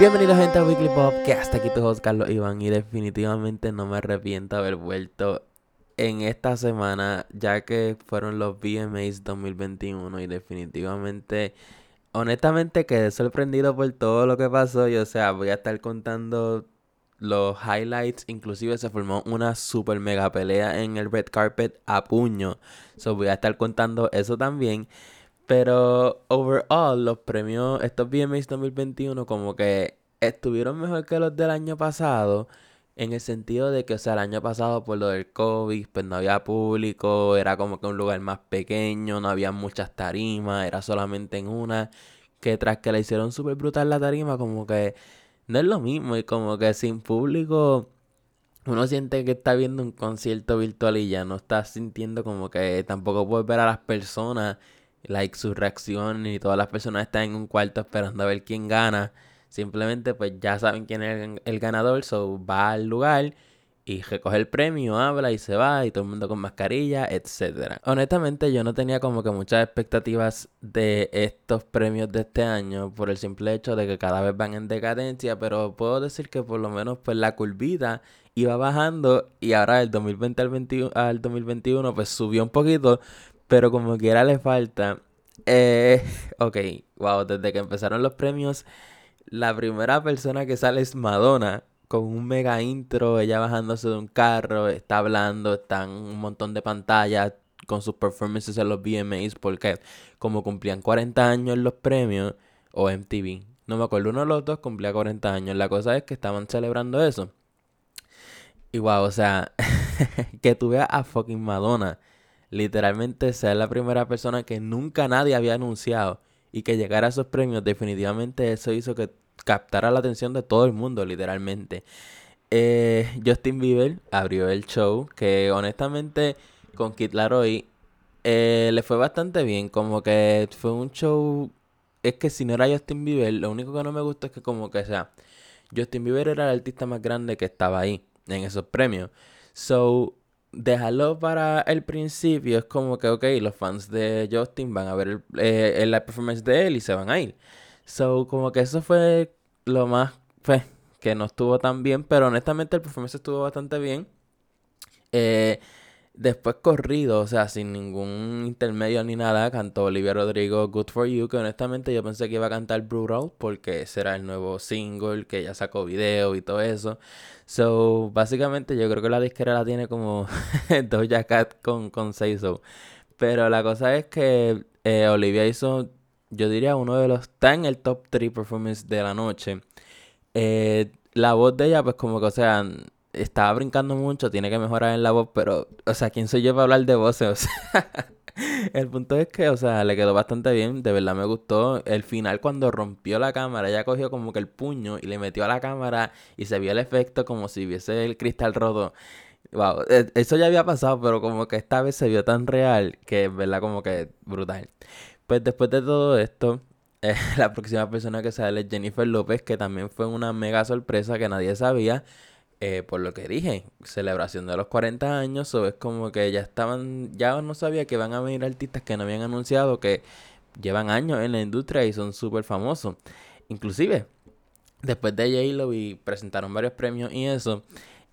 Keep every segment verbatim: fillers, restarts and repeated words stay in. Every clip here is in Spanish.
Bienvenidos gente a Weekly Pop, que hasta aquí tu host Carlos Iván. Y definitivamente no me arrepiento de haber vuelto en esta semana, ya que fueron los V M As dos mil veintiuno. Y definitivamente, honestamente quedé sorprendido por todo lo que pasó. Y o sea, voy a estar contando los highlights. Inclusive se formó una super mega pelea en el red carpet a puño, so voy a estar contando eso también. Pero overall, los premios, estos V M As dos mil veintiuno como que estuvieron mejor que los del año pasado, en el sentido de que, o sea, el año pasado por lo del COVID, pues no había público, era como que un lugar más pequeño, no había muchas tarimas, era solamente en una, que tras que le hicieron súper brutal la tarima, como que no es lo mismo, y como que sin público uno siente que está viendo un concierto virtual y ya no está sintiendo como que tampoco puedes ver a las personas, like sus reacciones, y todas las personas están en un cuarto esperando a ver quién gana. Simplemente pues ya saben quién es el, el ganador, so va al lugar y recoge el premio, habla y se va, y todo el mundo con mascarilla, etcétera. Honestamente yo no tenía como que muchas expectativas de estos premios de este año, por el simple hecho de que cada vez van en decadencia, pero puedo decir que por lo menos pues la curvita iba bajando, y ahora del dos mil veinte al, veinte, al dos mil veintiuno pues subió un poquito, pero como quiera le falta. Eh, ok, wow, desde que empezaron los premios, la primera persona que sale es Madonna, con un mega intro, ella bajándose de un carro, está hablando, están un montón de pantallas con sus performances en los V M As, porque como cumplían cuarenta años los premios, o M T V, no me acuerdo, uno de los dos cumplía cuarenta años, la cosa es que estaban celebrando eso. Y wow, o sea, que tú veas a fucking Madonna, literalmente sea la primera persona que nunca nadie había anunciado, y que llegara a esos premios, definitivamente eso hizo que captara la atención de todo el mundo, literalmente. Eh, Justin Bieber abrió el show, que honestamente con Kid Laroi eh, le fue bastante bien, como que fue un show, es que si no era Justin Bieber, lo único que no me gusta es que como que, o sea, Justin Bieber era el artista más grande que estaba ahí, en esos premios, so dejarlo para el principio es como que, ok, los fans de Justin van a ver el, eh, la performance de él y se van a ir. So, como que eso fue lo más, pues, que no estuvo tan bien, pero honestamente el performance estuvo bastante bien. Eh, después corrido, o sea, sin ningún intermedio ni nada, cantó Olivia Rodrigo Good For You, que honestamente yo pensé que iba a cantar Brutal, porque ese era el nuevo single, que ya sacó video y todo eso. So, básicamente yo creo que la disquera la tiene como Doja Cat con, con Say So. Pero la cosa es que eh, Olivia hizo, yo diría, uno de los, está en el top tres performances de la noche. Eh, la voz de ella, pues como que, o sea, estaba brincando mucho, tiene que mejorar en la voz, pero, o sea, ¿quién soy yo para hablar de voces? O sea, el punto es que, o sea, le quedó bastante bien, de verdad me gustó. El final cuando rompió la cámara, ella cogió como que el puño y le metió a la cámara y se vio el efecto como si viese el cristal roto. Wow, eso ya había pasado, pero como que esta vez se vio tan real que, verdad, como que brutal. Pues después de todo esto, eh, la próxima persona que sale es Jennifer López, que también fue una mega sorpresa que nadie sabía. Eh, por lo que dije, celebración de los cuarenta años, o es como que ya estaban, ya no sabía que van a venir artistas que no habían anunciado, que llevan años en la industria y son súper famosos. Inclusive, después de J-Lo y presentaron varios premios y eso,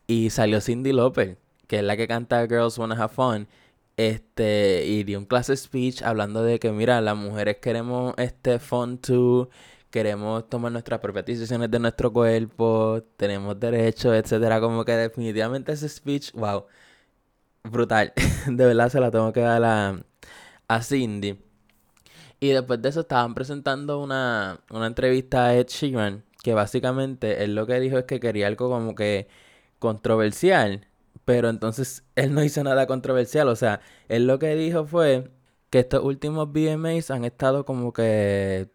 y salió Cyndi López, que es la que canta Girls Wanna Have Fun, este, y dio un class speech hablando de que, mira, las mujeres queremos este fun too, queremos tomar nuestras propias decisiones de nuestro cuerpo, tenemos derechos, etcétera. Como que definitivamente ese speech, wow, brutal. De verdad se la tengo que dar a, a Cyndi. Y después de eso estaban presentando una, una entrevista a Ed Sheeran, que básicamente él lo que dijo es que quería algo como que controversial, pero entonces él no hizo nada controversial. O sea, él lo que dijo fue que estos últimos V M As han estado como que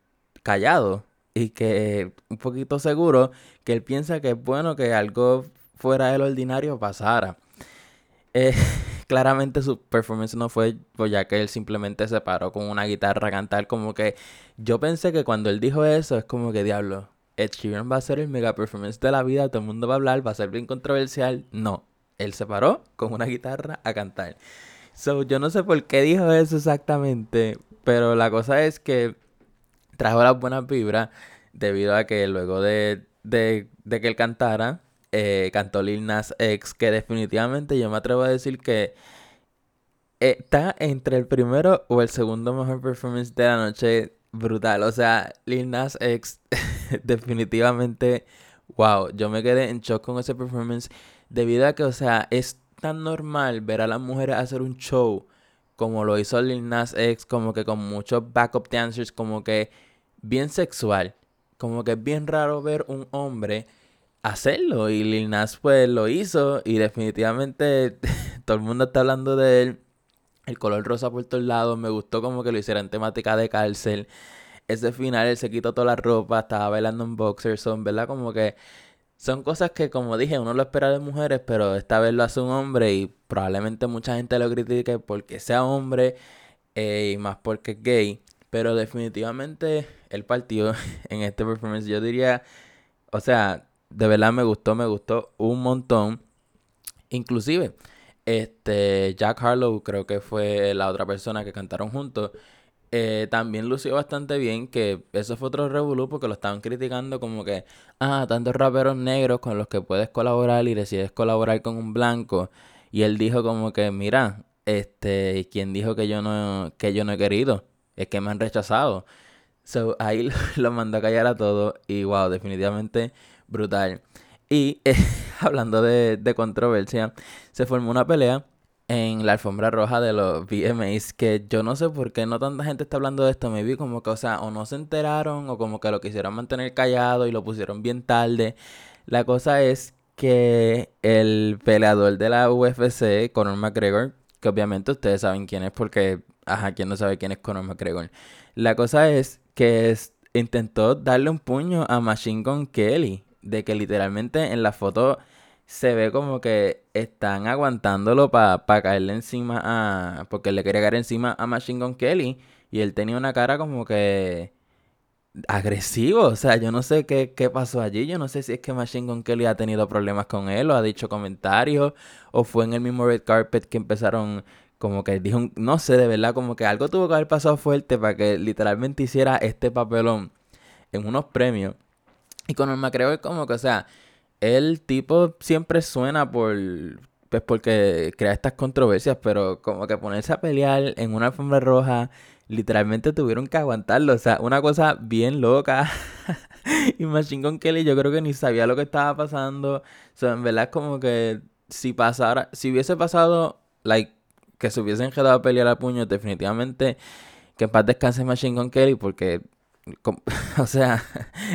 callado, y que un poquito seguro que él piensa que es bueno que algo fuera del ordinario pasara. Eh, claramente su performance no fue, pues, ya que él simplemente se paró con una guitarra a cantar. Como que yo pensé que cuando él dijo eso es como que, diablo, Ed Sheeran va a ser el mega performance de la vida, todo el mundo va a hablar, va a ser bien controversial. No, él se paró con una guitarra a cantar. So, yo no sé por qué dijo eso exactamente, pero la cosa es que trajo las buenas vibras. debido a que luego de, de, de que él cantara, eh, cantó Lil Nas X, que definitivamente yo me atrevo a decir que está entre el primero o el segundo mejor performance de la noche. Brutal, o sea, Lil Nas X definitivamente, wow, yo me quedé en shock con ese performance debido a que, o sea, es tan normal ver a las mujeres hacer un show como lo hizo Lil Nas X, como que con muchos backup dancers, como que bien sexual, como que es bien raro ver un hombre hacerlo, y Lil Nas pues lo hizo y definitivamente todo el mundo está hablando de él. El color rosa por todos lados, me gustó como que lo hicieran temática de cárcel. Ese final, él se quitó toda la ropa, estaba bailando en boxers, son, ¿verdad? Como que son cosas que, como dije, uno lo espera de mujeres, pero esta vez lo hace un hombre y probablemente mucha gente lo critique porque sea hombre eh, y más porque es gay. Pero definitivamente él partió en este performance. Yo diría, o sea, de verdad me gustó, me gustó un montón. Inclusive... Este, Jack Harlow creo que fue la otra persona que cantaron juntos. Eh, también lució bastante bien, que eso fue otro revolú porque lo estaban criticando como que, ah, tantos raperos negros con los que puedes colaborar y decides colaborar con un blanco. Y él dijo como que, mira, este, ¿quién dijo que yo no, que yo no he querido? Es que me han rechazado. So, ahí lo, lo mandó a callar a todos y wow, definitivamente brutal. Y eh, hablando de, de controversia, se formó una pelea en la alfombra roja de los V M As, que yo no sé por qué no tanta gente está hablando de esto. Me vi como que, o sea, o no se enteraron o como que lo quisieron mantener callado y lo pusieron bien tarde. La cosa es que el peleador de la U F C, Conor McGregor, que obviamente ustedes saben quién es porque, ajá, quién no sabe quién es Conor McGregor. La cosa es que es, intentó darle un puño a Machine Gun Kelly. De que literalmente en la foto se ve como que están aguantándolo para pa caerle encima a... Porque le quería caer encima a Machine Gun Kelly. Y él tenía una cara como que... agresivo. O sea, yo no sé qué, qué pasó allí. Yo no sé si es que Machine Gun Kelly ha tenido problemas con él. O ha dicho comentarios. O fue en el mismo red carpet que empezaron... Como que dijo... Un, no sé, de verdad. Como que algo tuvo que haber pasado fuerte para que literalmente hiciera este papelón en unos premios. Y Conor McGregor como que, o sea, el tipo siempre suena por... Pues porque crea estas controversias, pero como que ponerse a pelear en una alfombra roja, literalmente tuvieron que aguantarlo. O sea, una cosa bien loca. Y Machine Gun Kelly yo creo que ni sabía lo que estaba pasando. O sea, en verdad es como que si pasara... Si hubiese pasado, like, que se hubiesen quedado a pelear a puño, definitivamente que en paz descanse Machine Gun Kelly porque... O sea,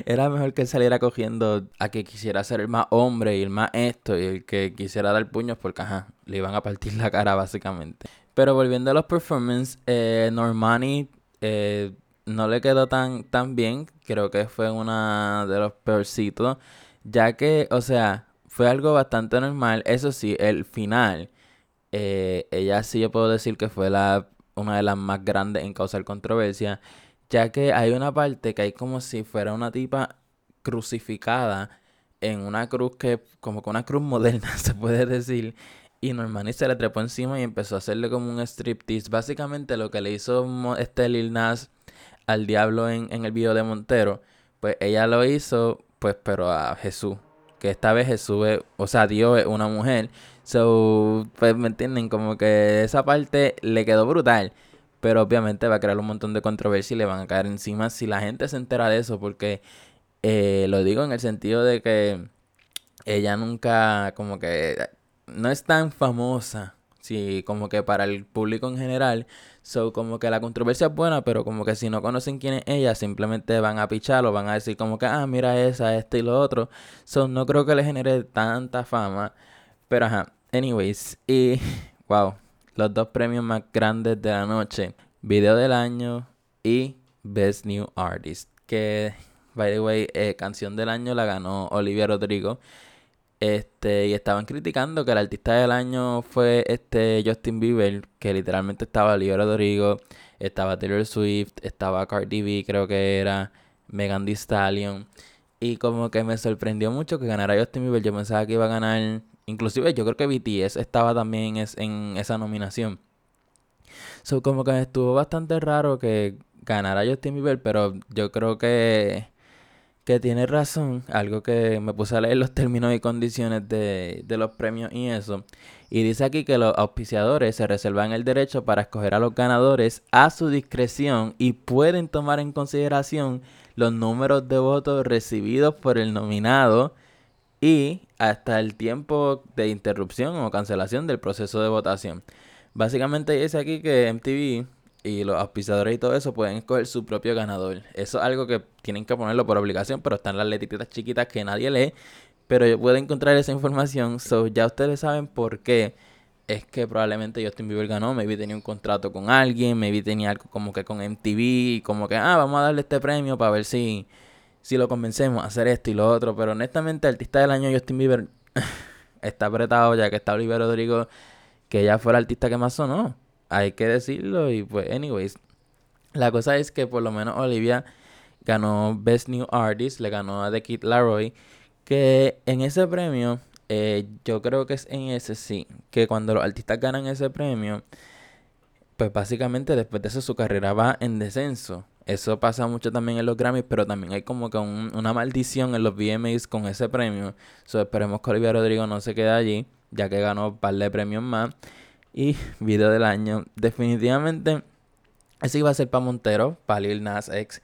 era mejor que él saliera cogiendo a que quisiera ser el más hombre y el más esto y el que quisiera dar puños porque, ajá, le iban a partir la cara básicamente. Pero volviendo a los performances, eh, Normani eh, no le quedó tan, tan bien. Creo que fue una de los peorcitos, ya que, o sea, fue algo bastante normal. Eso sí, el final, eh, ella sí yo puedo decir que fue la una de las más grandes en causar controversia. Ya que hay una parte que hay como si fuera una tipa crucificada en una cruz que, como que una cruz moderna se puede decir. Y Normani se le trepó encima y empezó a hacerle como un striptease. Básicamente lo que le hizo este Lil Nas al diablo en, en el video de Montero. Pues ella lo hizo, pues pero a Jesús. Que esta vez Jesús es, o sea, Dios es una mujer. So, pues me entienden, como que esa parte le quedó brutal. Pero obviamente va a crear un montón de controversia y le van a caer encima si la gente se entera de eso. Porque eh, lo digo en el sentido de que ella nunca, como que, no es tan famosa. Sí, como que para el público en general. So, como que la controversia es buena, pero como que si no conocen quién es ella, simplemente van a pichar o van a decir como que, ah, mira esa, este y lo otro. So, no creo que le genere tanta fama. Pero ajá, anyways. Y, wow. Los dos premios más grandes de la noche. Video del año y Best New Artist. Que, by the way, eh, canción del año la ganó Olivia Rodrigo. Este, y estaban criticando que el artista del año fue este Justin Bieber. Que literalmente estaba Olivia Rodrigo. Estaba Taylor Swift. Estaba Cardi B, creo que era. Megan Thee Stallion. Y como que me sorprendió mucho que ganara Justin Bieber. Yo pensaba que iba a ganar... Inclusive yo creo que B T S estaba también en esa nominación. So, como que estuvo bastante raro que ganara Justin Bieber, pero yo creo que que tiene razón, algo que me puse a leer los términos y condiciones de, de los premios y eso, y dice aquí que los auspiciadores se reservan el derecho para escoger a los ganadores a su discreción y pueden tomar en consideración los números de votos recibidos por el nominado y hasta el tiempo de interrupción o cancelación del proceso de votación. Básicamente dice aquí que M T V y los auspiciadores y todo eso pueden escoger su propio ganador. Eso es algo que tienen que ponerlo por obligación, pero están las letritas chiquitas que nadie lee. Pero yo puedo encontrar esa información, so ya ustedes saben por qué. Es que probablemente Justin Bieber ganó, maybe tenía un contrato con alguien, maybe tenía algo como que con M T V, como que, ah, vamos a darle este premio para ver si, si lo convencemos a hacer esto y lo otro. Pero honestamente, artista del año Justin Bieber está apretado, ya que está Olivia Rodrigo, que ella fue la artista que más sonó, hay que decirlo. Y pues, anyways, la cosa es que por lo menos Olivia ganó Best New Artist, le ganó a The Kid Laroi, que en ese premio, eh, yo creo que es en ese sí, que cuando los artistas ganan ese premio, pues básicamente después de eso su carrera va en descenso. Eso pasa mucho también en los Grammys, pero también hay como que un, una maldición en los V M As con ese premio. So, esperemos que Olivia Rodrigo no se quede allí, ya que ganó un par de premios más. Y video del año, definitivamente, ese iba a ser para Montero, para Lil Nas X.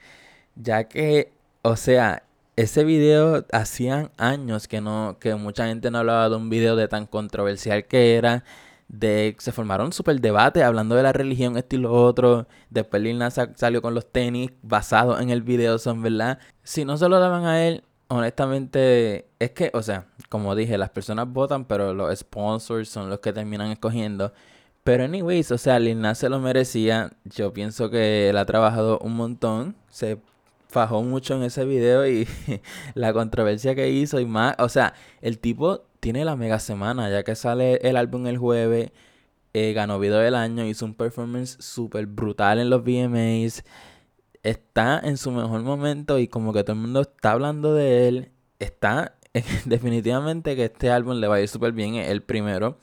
Ya que, o sea, ese video hacían años que no que mucha gente no hablaba de un video de tan controversial que era. De, se formaron súper debates hablando de la religión, esto y lo otro. Después Lil Nas salió con los tenis basados en el video, son verdad. Si no se lo daban a él, honestamente, es que, o sea, como dije, las personas votan, pero los sponsors son los que terminan escogiendo. Pero anyways, o sea, Lil Nas se lo merecía. Yo pienso que él ha trabajado un montón, se fajó mucho en ese video y la controversia que hizo y más. O sea, el tipo tiene la mega semana, ya que sale el álbum el jueves, eh, ganó video del año, hizo un performance súper brutal en los V M As. Está en su mejor momento y como que todo el mundo está hablando de él. Está definitivamente que este álbum le va a ir súper bien, el primero.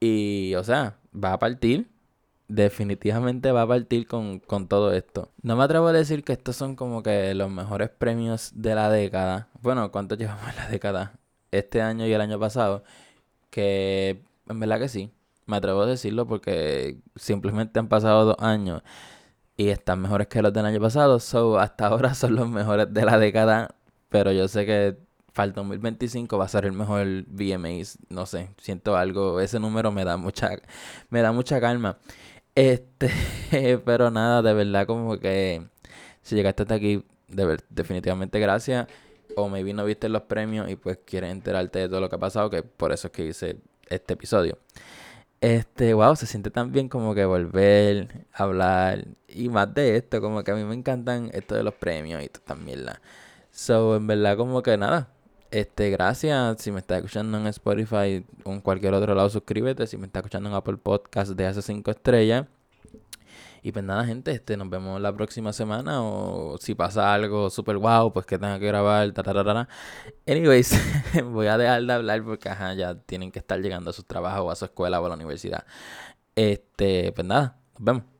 Y, o sea, va a partir. Definitivamente va a partir con, con todo esto. No me atrevo a decir que estos son como que los mejores premios de la década. Bueno, ¿cuánto llevamos en la década? Este año y el año pasado. Que en verdad que sí. Me atrevo a decirlo porque simplemente han pasado dos años. Y están mejores que los del año pasado. So, hasta ahora son los mejores de la década. Pero yo sé que para el dos mil veinticinco va a ser el mejor V M As. No sé, siento algo. Ese número me da mucha, me da mucha calma. Este, pero nada, de verdad como que si llegaste hasta aquí, de ver, definitivamente gracias. O maybe no viste los premios y pues quieres enterarte de todo lo que ha pasado, que por eso es que hice este episodio. Este, wow, se siente tan bien como que volver a hablar y más de esto, como que a mí me encantan esto de los premios y toda esta mierda. So, en verdad como que nada, este, gracias. Si me estás escuchando en Spotify o en cualquier otro lado, suscríbete. Si me estás escuchando en Apple Podcast, déjase cinco estrellas. Y pues nada, gente, este, nos vemos la próxima semana, o si pasa algo super wow, pues que tenga que grabar, tararara. Anyways, voy a dejar de hablar porque ajá, ya tienen que estar llegando a sus trabajos o a su escuela o a la universidad. Este, pues nada, nos vemos.